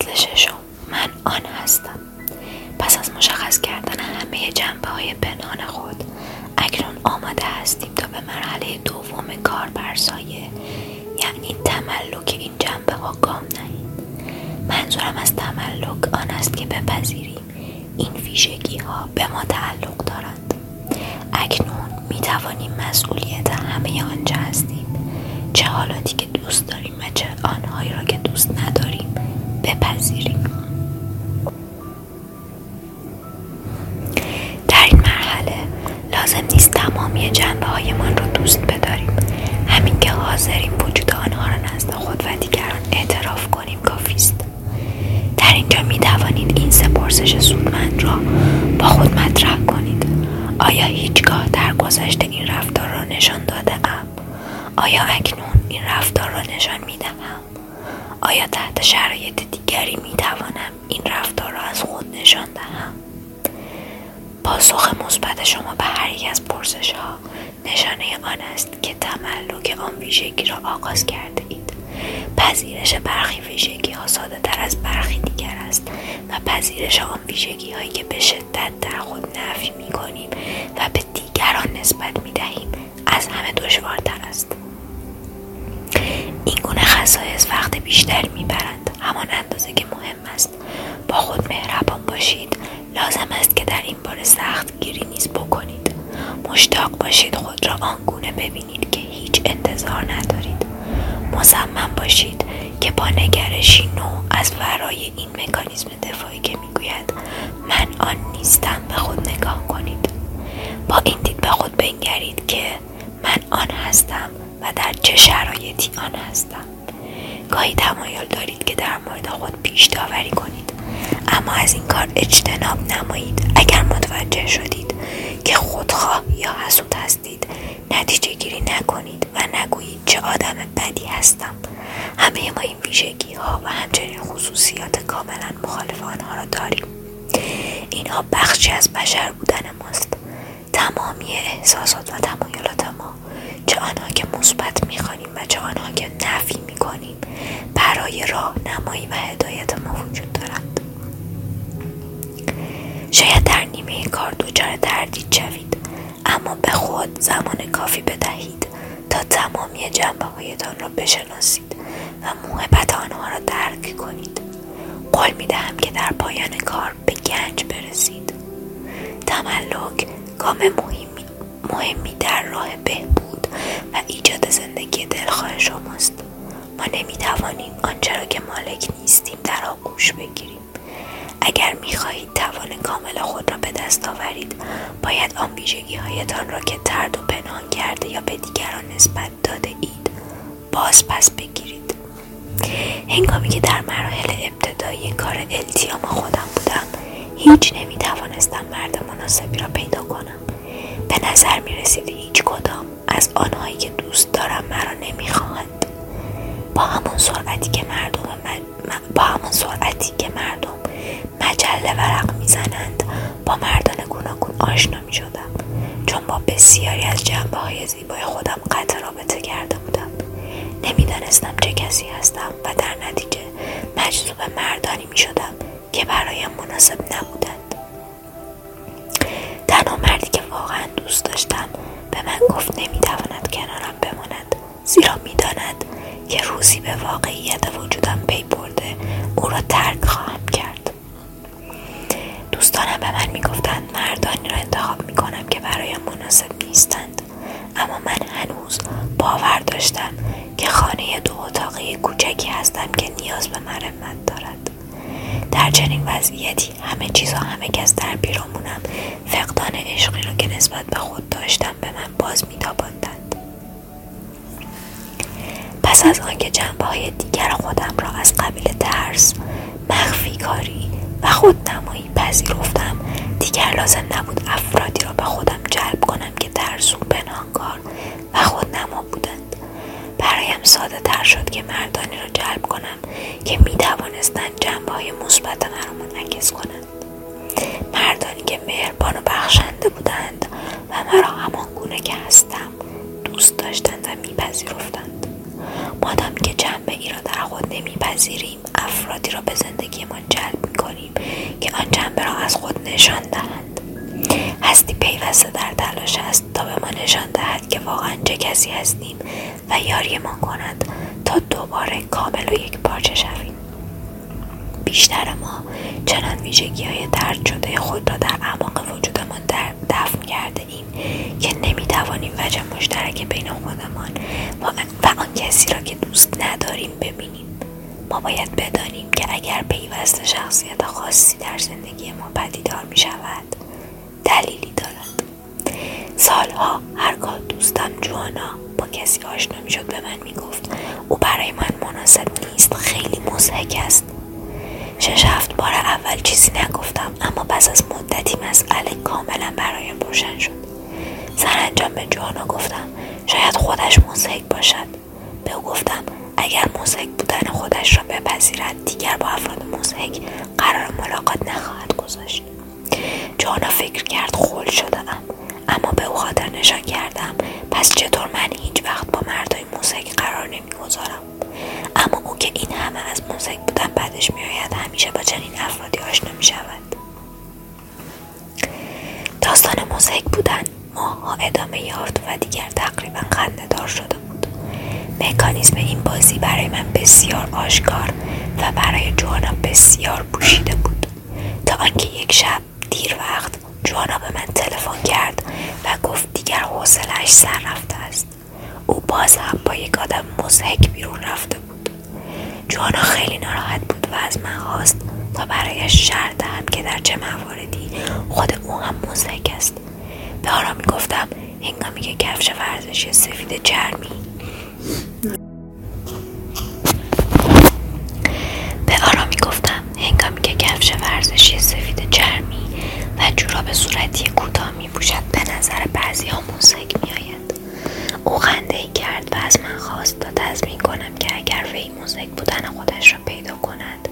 فصل ششم، من آن هستم. پس از مشخص کردن همه جنبه‌های پنهان خود، اکنون آماده هستیم تا به مرحله دوم کاربرسایه، یعنی تملک این جنبه‌ها گام نهیم. منظورم از تملک آن است که بپذیریم این ویژگی‌ها به ما تعلق دارند. اکنون می‌توانیم مسئولیت همه آنچه هستیم، چه حالاتی که دوست داریم و چه آنهایی را که دوست نداریم، بپذیریم. در این مرحله لازم نیست تمامی جنبه‌هایمان را دوست بداریم. همین که حاضریم وجود آنها را نزد خود و دیگران اعتراف کنیم کافی است. در اینجا می توانید این سه پرسش سودمند را با خود مطرح کنید. آیا هیچگاه در گذشته این رفتار را نشان داده ام؟ آیا اکنون این رفتار را نشان می دهم؟ آیا تحت شرایط دیگری می توانم این رفتار را از خود نشان دهم؟ پاسخ مثبت شما به هر یک از پرسش ها نشانه آن است که تملک آن ویژگی را آغاز کرده اید. پذیرش برخی ویژگی ها ساده تر از برخی دیگر است و پذیرش آن ویژگی هایی که به شدت در خود نفی می کنیم و به دیگران نسبت می دهیم از همه دشوارتر است. این گونه خصایص وقت بیشتر میبرند، همان اندازه که مهم است با خود مهربان باشید. لازم است که در این باره سخت گیری نیز بکنید. مشتاق باشید خود را آنگونه ببینید که هیچ انتظار ندارید. مصمم باشید که با نگرشی نو از ورای این مکانیزم دفاعی که میگوید من آن نیستم به خود نگاه کنید. با این دید به خود بنگرید که من آن هستم و در چه شرایطی آن هستم. گاهی تمایل دارید که در مورد خود پیش داوری کنید، اما از این کار اجتناب نمایید. اگر متوجه شدید که خودخواه یا حسود هستید، نتیجه گیری نکنید و نگویید چه آدم بدی هستم. همه ما این ویژگی ها و همچنین خصوصیات کاملا مخالف آنها را داریم. اینها بخشی از بشر بودن ماست. تمامی احساسات و تمایلات ما، چه آنها که مثبت می‌خوانیم و چه آنها که نفی می‌کنیم، برای راهنمایی و هدایت ما وجود دارند. شاید در نیمه کار دچار تردید شوید، اما به خود زمان کافی بدهید تا تمامی جنبه‌هایتان را بشناسید و موهبت آنها را درک کنید. قول می‌دهم که در پایان کار به گنج برسید. تملک گام مهمی در راه بهبود و ایجاد زندگی دلخواه شماست. ما نمیتوانیم آنچه را که مالک نیستیم در آغوش بگیریم. اگر میخواهید توان کامل خود را به دست آورید، باید آن ویژگی هایتان را که ترد و پنهان کرده یا به دیگران نسبت داده اید باز پس بگیرید. هنگامی که در مراحل ابتدایی کار التیام خودم بودم، هیچ نمیتوانستم مرد مناسبی را پیدا کنم. به نظر می رسید هیچ کدام از آنهایی که دوست دارم مرا نمیخواهند. با همان سرعتی که مردم مجله ورق میزنند، با مردان گوناگون آشنا می شدم، چون با بسیاری از جنبه های زیبای خودم قطع رابطه کرده بودم. نمیدانستم چه کسی هستم و در نتیجه مجذوب مردانی می شدم که برایم مناسب نبودند. تنها مردی که واقعا دوست داشتم به من گفت نمیتواند کنارم بماند، زیرا میداند که روزی به واقعیت وجودم پی برده او را ترک خواهم کرد. دوستانم به من میگفتند مردانی را انتخاب میکنم که برایم مناسب نیستند، اما من هنوز باور داشتم که خانه دو اتاقی کوچکی هستم که نیاز به مرمت دارد. در چنین وضعیتی همه چیز و همه کس در پیرامونم فقدان عشقی را که نسبت به خود داشتم به من باز می‌تاباندند. پس از آنکه جنبه‌های دیگر خودم را از قبیل ترس، مخفی کاری و خودنمایی پذیرفتم، دیگر لازم نبود افرادی را به خودم جلب کنم که ترسو، پنهانکار و خودنما بودند. برایم ساده تر شد که مردانی را جلب کنم که می توانستند جنبه های مثبت مرا منعکس کنند. مردانی که مهربان و بخشنده بودند و مرا همان گونه که هستم دوست داشتند و می پذیرفتند. مادام که جنبه ای را در خود نمیپذیریم، افرادی را به زندگیمان جلب میکنیم که آن جنبه را از خود نشان دهند. هستی پیوسته در تلاش است تا به ما نشان دهد که واقعا چه کسی هستیم و یاریمان کند تا دوباره کامل و یک پارچه شویم. بیشتر ما چنان ویژگی‌های درد شده خود را در اعماق وجودمان دفن کرده ایم که نمی‌توانیم وجه مشترک بین خودمان و آن کسی را که دوست نداریم ببینیم. ما باید بدانیم که اگر پیوست شخصیت خاصی در زندگی ما پدیدار می‌شود، دلیلی دارد. سالها هرگاه دوستم جوانا با کسی آشنا می‌شد به من می‌گفت او برای من مناسب نیست، خیلی مضحک است. 6-7 بار اول چیزی نگفتم، اما پس از مدتی مسئله کاملا برایم روشن شد. سرانجام به جوانا گفتم شاید خودش مضحک باشد. به او گفتم اگر مضحک بودن خودش را بپذیرد دیگر با افراد مضحک قرار ملاقات نخواهد گذاشت. جوانا فکر کرد خول شدم، اما به او خاطر نشان کردم پس چطور من هیچ وقت با مردای مضحک قرار نمیگذارم. اما او که این همه از مضحک بودن بعدش میآید همیشه با چنین افرادی آشنا میشود. داستان مضحک بودن ماها ادامه یافت و دیگر تقریبا خنده‌دار شده بود. مکانیزم این بازی برای من بسیار آشکار و برای جوانا بسیار پوشیده بود، تا آنکه یک شب دیر وقت جوانا به من تلفن کرد و گفت دیگر حوصله‌اش سر رفته است. او باز هم با یک آدم مضحک بیرون رفته بود. جوانا خیلی ناراحت بود و از من خواست تا برایش شرح دهم که در چه مواردی خود او هم مضحک است. به آرام میگفتم هنگامی که کفش ورزشی سفید چرمی و جوراب صورتی کوتاه میپوشد به نظر بعضی‌ها مضحک میآید. او خنده‌ای کرد و از من خواست تا تضمین کنم که اگر وی مضحک بودن خودش را پیدا کند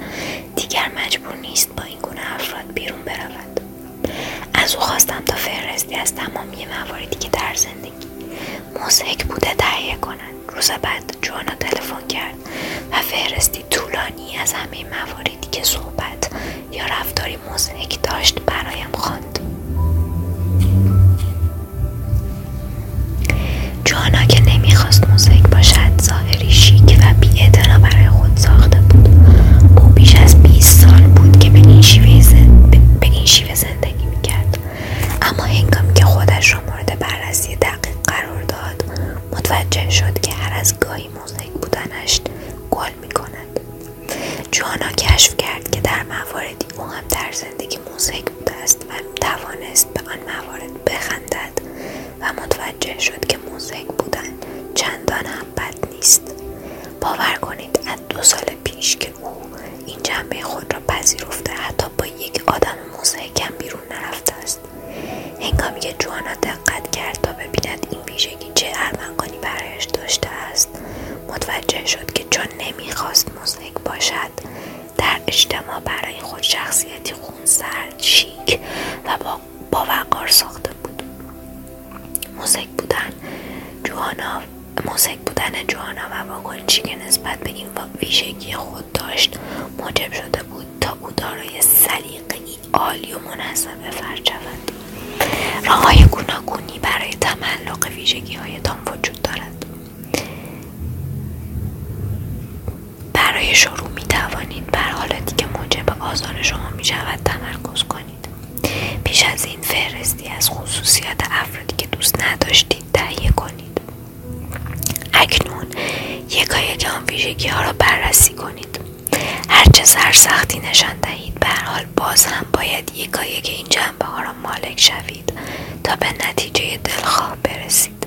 دیگر مجبور نیست با این گونه افراد بیرون برود. از او خواستم تا فهرستی از تمامی مواردی که در زندگی مضحک بوده تهیه کند. روز بعد جوانا تلفن کرد و فهرستی طولانی از همه مواردی که صحبت یا رفتاری مضحک داشت برایم خواند. جوانا که نمیخواست مضحک باشد ظاهری شیک و بی‌اعتنا برای خود ساخته بود. او بیش از 20 سال بود که به این شیوه زندگی میکرد، اما هنگامی که خودش را مورد بررسی دقیق قرار داد متوجه شد که هر از گاهی مضحک بودنش گل میکند. جوانا کشف کرد که در مواردی او هم در زندگی مضحک بوده است و توانست به آن موارد بخندد و متوجه شد که مضحک بودن چندان هم بد نیست. باور کنید از 2 سال پیش که او این جنبه خود را پذیرفته حتی با یک آدم مضحک هم بیرون نرفته است. هنگامی که جوانا دقت کرد تا ببیند این ویژگی چه ارمغانی برایش داشته است متوجه شد که چون نمیخواست مضحک باشد در اجتماع برای خود شخصیتی خونسرد، شیک و با وقار ساخته بود. مضحک بودن جوانا و واکنشی که نسبت به این ویژگی خود داشت موجب شده بود تا او دارای سلیقه‌ای عالی و منظم فرد شود. راه‌های گوناگونی برای تملق ویژگی‌هایتان وجود دارد. برای شروع می توانید بر حالتی که موجب آزار شما می شود تمرکز کنید. پیش از این فهرستی از خصوصیات افرادی که دوست نداشتید تهیه کنید. اکنون یکایک آن ویژگی‌ها را بررسی کنید. هرچه سرسختی نشان دهید به هر حال باز هم باید یکایک این جنبه ها را مالک شوید تا به نتیجه دلخواه برسید.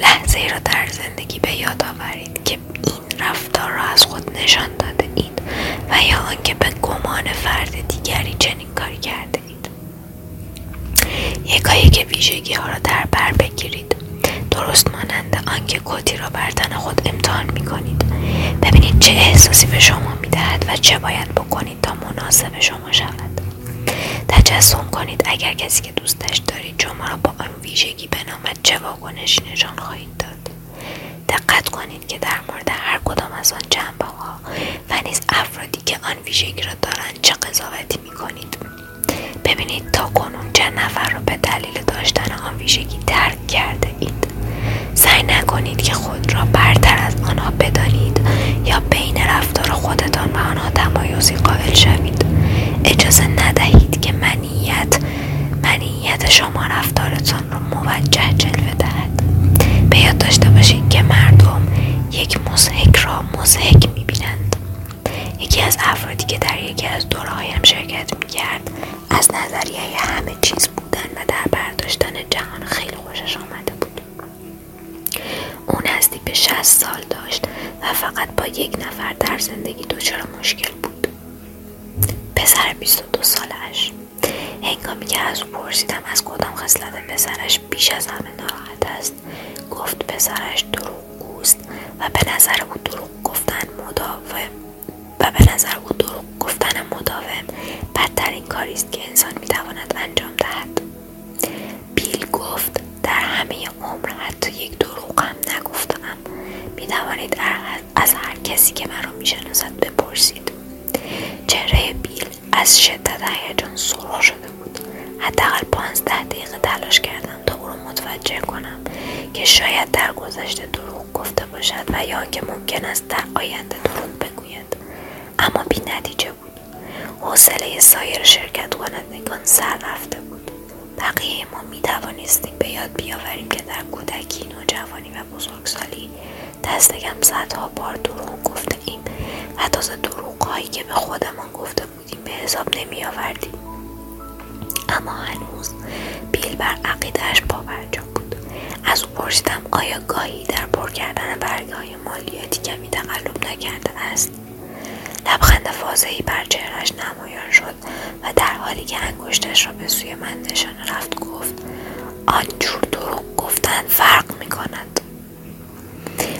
لحظه ای را در زندگی به یاد آورید که این رفتار را از خود نشان داده اید و یا آنکه به گمان فرد دیگری چنین کاری کرده اید. یکایک ویژگی ها را در بر بگیرید، درست مانند آنکه کتی را بر تن خود امتحان می کنید. ببینید چه احساسی به شما می دهد و چه باید بکنید تا مناسب شما شود. تجسم کنید اگر کسی که دوستش دارید شما را با آن ویژگی بنامد چه واکنشی نشان خواهید داد. دقت کنید که در مورد هر کدام از آن جنبه ها و نیز افرادی که آن ویژگی را دارند چه قضاوتی می کنید. ببینید تا کنون چند نفر را به دلیل داشتن آن ویژگی درک کرده اید. سعی نکنید که خود را برتر از آنها بدانید یا بین رفتار خودتان و آنها تمایزی قائل شوید. اجازه ندهید که منیت شما رفتارتان را موجه جلوه دهد. به یاد داشته باشید که مردم یک مضحک را مضحک می‌بینند. یکی از افرادی که در یکی از دوره‌هایم شرکت می‌کرد از نظریه همه چیز بودن و در برداشتن جهان خیلی خوشش آمده بود. اون نزدیک 60 سال داشت و فقط با یک نفر در زندگی دچار مشکل بود. پسر 22 سالش. هنگامی که از او پرسیدم از کدام خصلت پسرش بیش از همه ناراحت است، گفت پسرش دروغگوست و به نظر او دروغ گفتن مداوم بدترین کاری است که انسان میتواند انجام دهد. بیل گفت در همه عمر حتی یک دروغ هم نگفتم. میتوانید از هر کسی که من را میشناسد بپرسید. چهره بیل از شدت هیجان سرخ شده بود. حداقل 15 دقیقه تلاش کردم تا او را متوجه کنم که شاید در گذشته دروغ گفته باشد و یا که ممکن است در آینده دروغ بگوید، اما بی نتیجه بود. حوصله سایر شرکت کنندگان سر رفته بود. بقیه ما می توانستیم به یاد بیاوریم که در کودکی، نوجوانی و بزرگسالی دست کم 100 بار دروغ گفته ایم و تازه دروغ هایی که به خودمان گفته بودیم به حساب نمی آوردیم. اما هنوز بیل بر عقیده‌اش پابرجا بود. از او پرسیدم آیا گاهی در پر کردن برگه‌های مالیاتی کمی تقلب نکرده است. لبخند واضحی بر چهرهش نمایان شد و در حالی که انگشتش را به سوی من نشانه رفت گفت آنجور دروغ گفتن فرق می کند.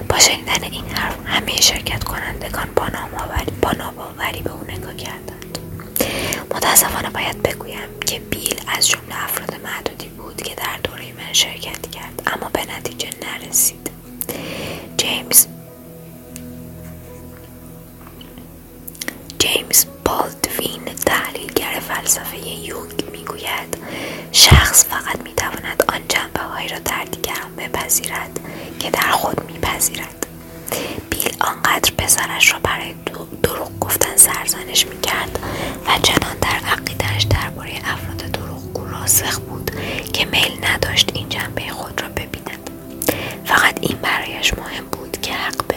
با شنیدن این حرف همه شرکت کنندگان با ناباوری به او نگاه کردند. متاسفانه باید بگویم که بیل از جمله افراد معدودی بود که در دوره من شرکت کرد اما به نتیجه نرسید. جیمز بالدوین، تحلیلگر فلسفه یونگ، میگوید شخص فقط میتواند آن جنبه‌هایی را در دیگران بپذیرد که در خود میپذیرد. بیل آنقدر پسرش را برای دروغ گفتن سرزنش میکرد و چنان در عقیده‌اش درباره افراد دروغگو راسخ بود که میل نداشت این جنبه خود را ببیند. فقط این برایش مهم بود که حق به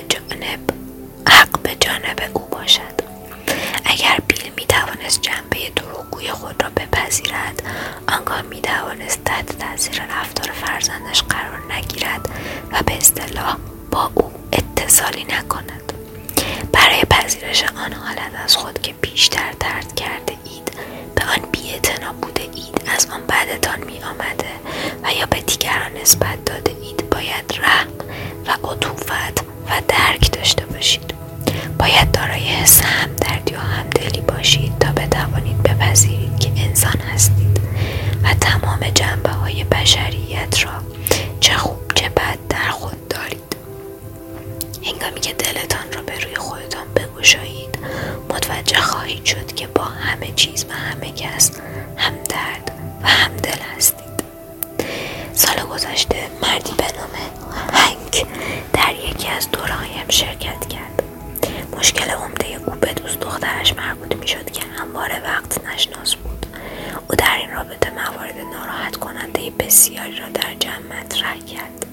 جانب او باشد. اگر بیل میتوانست جنبه دروغگوی خود را بپذیرد، آنگاه میتوانست تحت تاثیر رفتار فرزندش قرار نگیرد و به اصطلاح با او اتصالی نکند. برای پذیرش آن حالت از خود که بیشتر درد کرده اید، به آن بی‌اعتنا بوده اید، از آن بدتان می آمده و یا به دیگران نسبت داده اید، باید رحم و عطوفت و درک داشته باشید. باید دارای حس همدردی و همدلی باشید تا بتوانید بپذیرید که انسان هستید و تمام جنبه‌های بشریت را چه خوب چه بد در خود دارید. هنگامی که دلتان را به روی خودتان بگشایید، متوجه خواهید شد که با همه چیز و همه کس همدرد و همدل هستید. سال گذشته مردی به نام هنک در یکی از دوره‌هایم شرکت کرد. مشکل عمده او به دوست دخترش مربوط می شد که همواره وقت نشناس بود. او در این رابطه موارد ناراحت کننده بسیاری را در جمع مطرح کرد.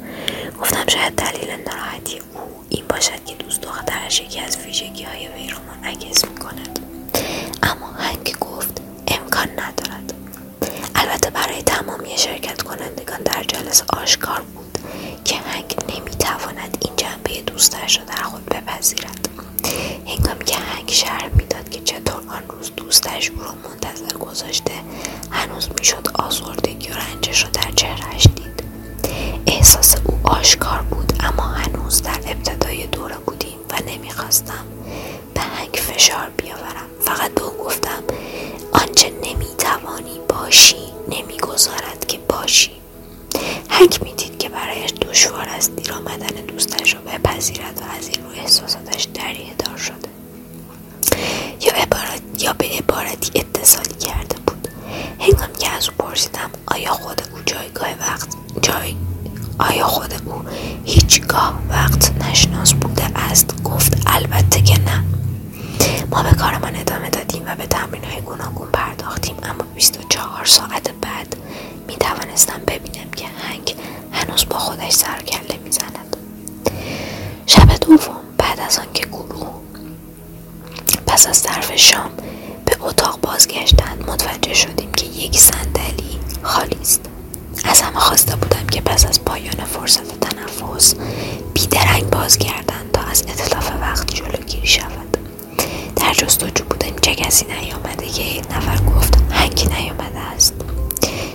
گفتم شاید دلیل ناراحتی او این باشد که دوست دخترش یکی از ویژگی های وی را منعکس می کند. اما هنگ گفت امکان ندارد. البته برای تمامی شرکت کنندگان در جلسه آشکار بود که هنگ نمی تواند این جنبه دوستش را در خود بپذیرد. هنگامی که هنگ شرح میداد که چطور آن روز دوستش او را منتظر گذاشته، هنوز میشد آزردگی و رنجش را در چهرهش دید. احساس او آشکار بود اما هنوز در ابتدای دوره بودیم و نمیخواستم به هنگ فشار بیاورم. فقط به او گفتم آنچه نمیتوانی باشی نمیگذارد که باشی. هنگ میدید که برایش دشوار است دیر آمدن دوستش را بپذیرد و از این رو احساساتش دریه دار شده یا به عبارتی اتصال کرده بود. هنگام که از او پرسیدم آیا خود او هیچگاه وقت نشناس بوده است، گفت البته که نه. ما به کارمان ادامه دادیم و به تمرین‌های گوناگون پرداختیم، اما 24 ساعت بعد می توانستم ببینم که هنگ هنوز با خودش سرکله می زند. شب دوم بعد از آن که گروه پس از طرف شام به اتاق بازگشتند، متوجه شدیم که یک صندلی خالی است. از همه خواسته بودم که پس از پایان فرصت تنفس بیدرنگ بازگردند تا از اتلاف وقت جلوگیری شود. در جستجو بودیم چه کسی نیامده که یک نفر گفت هنگ نیامده است.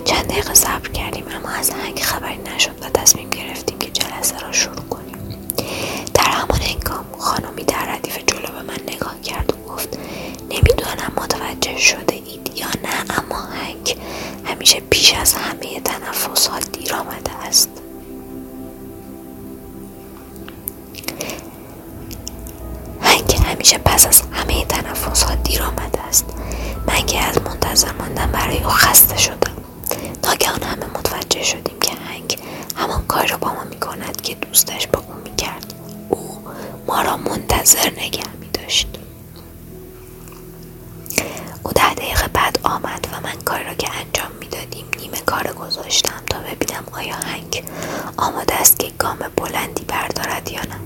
چند دقیقه صبر کردیم اما از هنگ خبری نشد و تصمیم گرفتیم که جلسه را شروع کنیم. در همان هنگام خانمی در ردیف جلو به من نگاه کرد و گفت نمیدونم متوجه شده اید یا نه، اما هنگ همیشه پیش از همه تنفس‌ها دیر آمده است. من که از منتظر ماندن برای او خسته شدم. ناگهان همه متوجه شدیم که هنگ همان کار را با ما می‌کند که دوستش با او می‌کرد. او ما را منتظر نگه می‌داشت. او 10 دقیقه بعد آمد و من کار را که انجام می‌دادیم نیمه کار گذاشتم تا ببینم آیا هنگ آماده است که گام بلندی بردارد یا نه.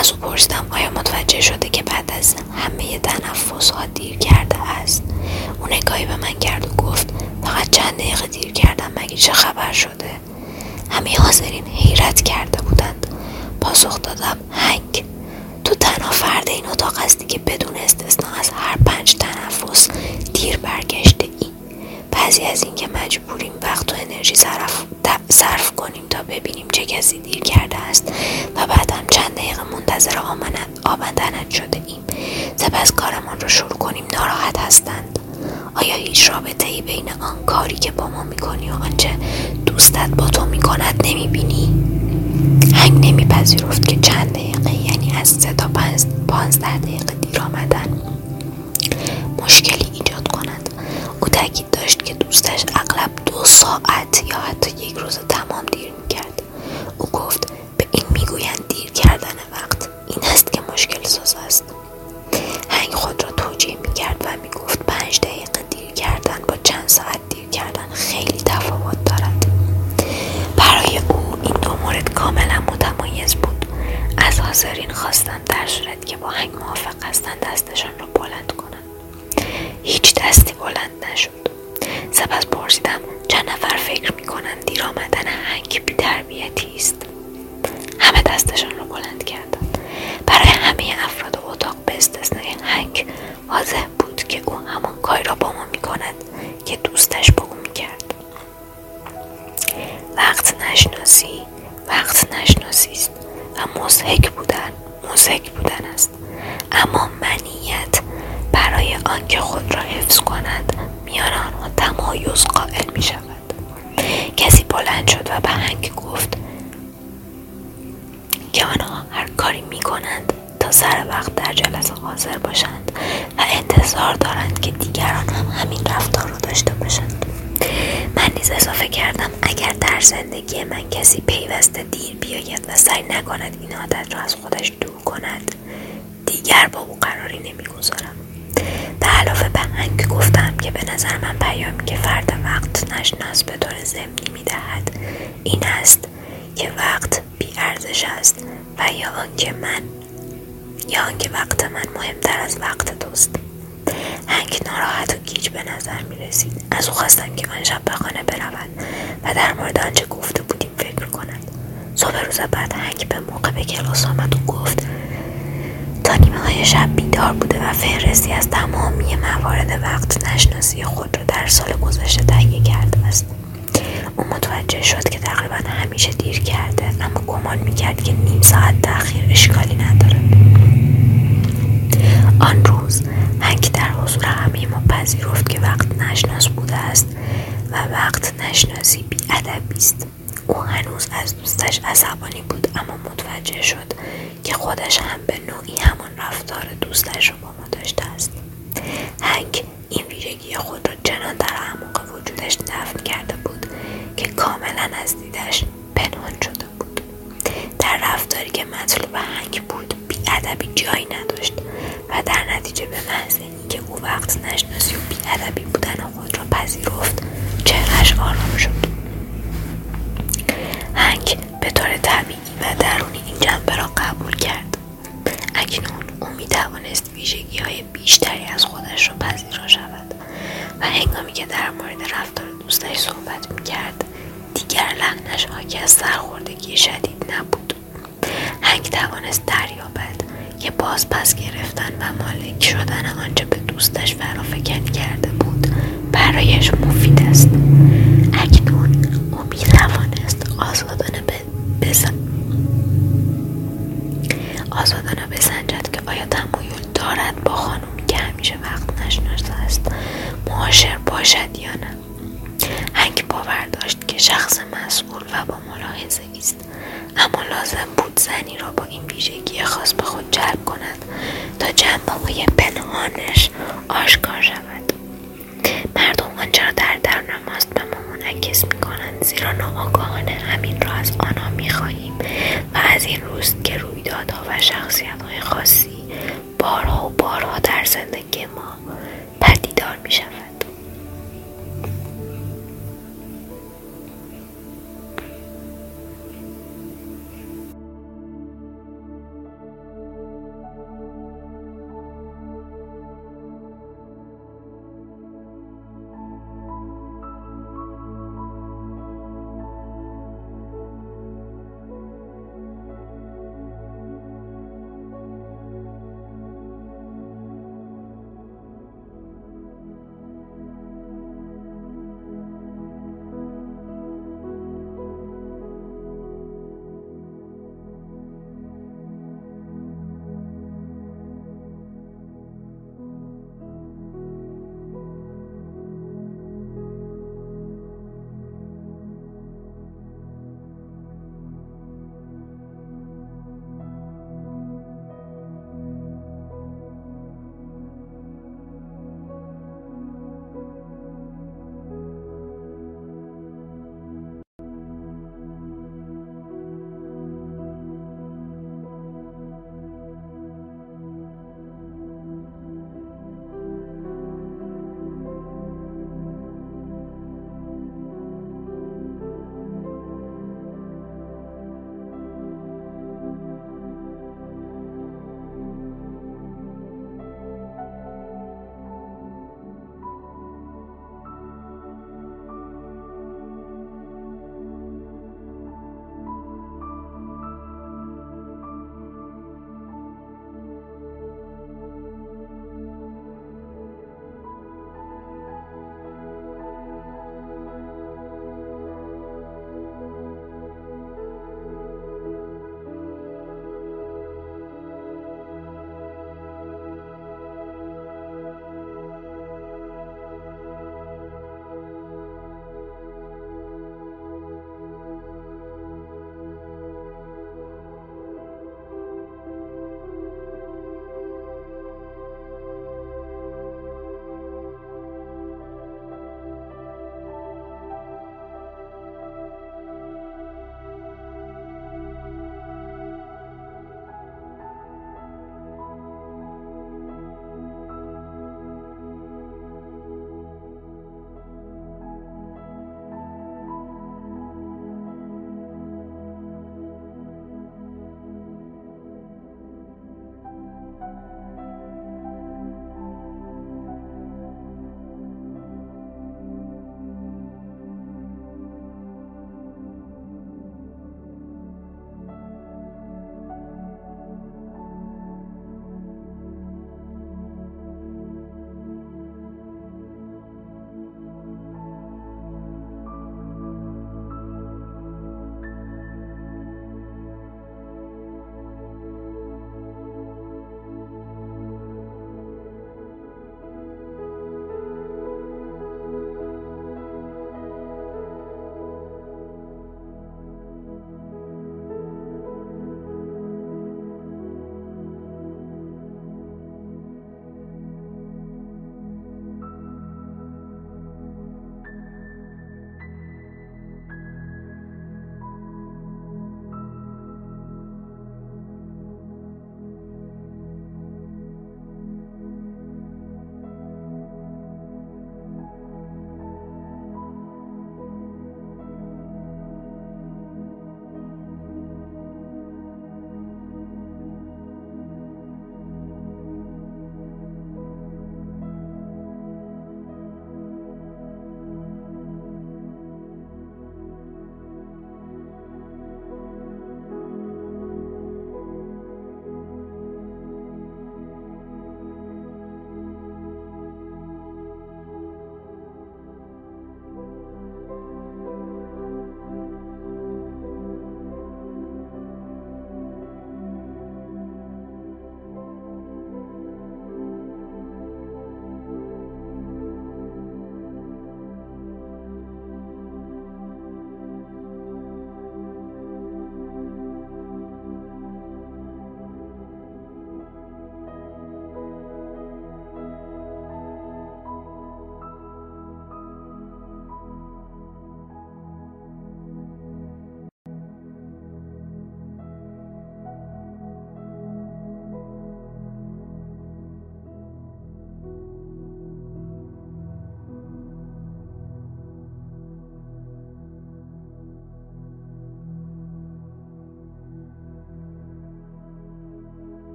از او پرسیدم آیا متوجه شده که بعد از همه تنفس‌ها دیر کرده است. او نگاهی به من کرد و گفت فقط چند دقیقه دیر کردم، مگه چه خبر شده؟ همه حاضرین حیرت کرده بودند. پاسخ دادم هنگ تو تنها فرد این اتاق هستی که بدون استثنا از هر 5 تنفس دیر برگشته ای. بعضی از این که مجبوریم وقت و انرژی صرف کنیم تا ببینیم چه کسی دیر کرده است و بعد هم چند دقیقه منتظر آمدنت شده ایم. سپس کارمان را شروع کنیم ناراحت هستند. آیا هیچ رابطه ای بین آن کاری که با ما میکنی و آنچه دوستت با تو میکند نمیبینی؟ هنگ نمیپذیرفت که چند دقیقه یعنی از 3 تا 15 دقیقه دیر آمدن مشکلی ایجاد کند. او تاکید داشت که دوستش اغلب 2 ساعت یا حتی یک روز تمام دیر میکرد. او گفت به این میگویند دیر کردن وقت، این است که مشکل ساز است. هنگ خود را توجیه میکرد و میگفت 5 دقیقه دیر کردن با چند ساعت دیر کردن خیلی تفاوت دارد. برای او این 2 مورد کاملا متمایز بود. از حاضرین خواستم در صورت که با هنگ موافق هستند دستشان را بلند کنند. هیچ دستی بلند نشد. سپس پرسیدم چند نفر فکر میکنند دیر آمدن هنگ بی‌تربیتی است؟ همه دستشان را بلند کردند. برای همه افراد اتاق به استثنای هنگ واضح بود که او همان کاری را با ما میکند که دوستش با او میکرد. وقت نشناسی است و مضحک بودن است، اما منیت برای آنکه خود را حفظ کند میان آنها تمایز قائل می شود. کسی بلند شد و به هنگ گفت که آنها هر کاری می کنند تا سر وقت در جلسه حاضر باشند و انتظار دارند که دیگران هم همین رفتار را داشته باشند. من نیز اضافه کردم اگر در زندگی من کسی پیوسته دیر بیاید و سعی نکند این عادت را از خودش دور کند دیگر با او قراری نمیگذارم. به علاوه به هنگ گفتم که به نظر من پیامی که فرد وقت نشناس به طور ضمنی میدهد این است که وقت بی‌ارزش است و یا آنکه وقت من مهمتر از وقت توست. هنگ ناراحت و گیج به نظر می رسید. از او خواستم که آن شب به خانه برود و در مورد آنچه گفته بودیم فکر کند. صبح روز بعد هنگ به موقع به کلاس آمد و گفت تا نیمه های شب بیدار بوده و فهرستی از تمامی موارد وقت نشناسی خود را در سال گذشته تهیه کرده است. او متوجه شد که تقریبا همیشه دیر کرده، اما گمان می کرد که نیم ساعت تأخیر اشکالی ندارد. آن روز هنگ در حضور همه ما پذیرفت که وقت نشناس بوده است و وقت نشناسی بی‌ادبی است. او هنوز از دوستش عصبانی بود، اما متوجه شد که خودش هم به نوعی همان رفتار دوستش رو با ما داشته است. هنگ این ویژگی خود را چنان در اعماق وجودش دفن کرده بود که کاملا از دیدش پنهان شده بود. در رفتاری که مطلوب هنگ بود بی‌ادبی جایی نداشت و در نتیجه به محض اینکه او وقت نشناسی و بی‌ادبی بودن خود را پذیرفت، چهره‌اش آرام شد. هنگ به طور طبیعی و درونی این جنبه را قبول کرد. اکنون او می‌توانست ویژگی‌های بیشتری از خودش را پذیرا شود و هنگامی که در مورد رفتار دوستش صحبت می‌کرد، دیگر لحنش حاکی از سرخوردگی شدید نبود. هنگ توانست دریابد که باز پس گرفتن و مالک شدن آنچه به دوستش فرافکن کرده بود برایش مفید است. اکنون او می‌توانست آزادانه بسنجد که آیا تمایل دارد با خانومی که همیشه وقت نشناسته است معاشر باشد یا نه. هنگ باور داشت که شخص مسئول و با ملاحظه است، اما لازم بود زنی را با این ویژگی خاص به خود جلب کند تا جنبه‌های پنهانش آشکار شود. مردم آنچه را در درون ماست به ما منعکس می‌کنند، زیرا ناآگاهانه همین را از آنها می‌خواهیم و از این روست که رویدادها و شخصیت‌های خاصی بارها و بارها در زندگی ما پدیدار می‌شود.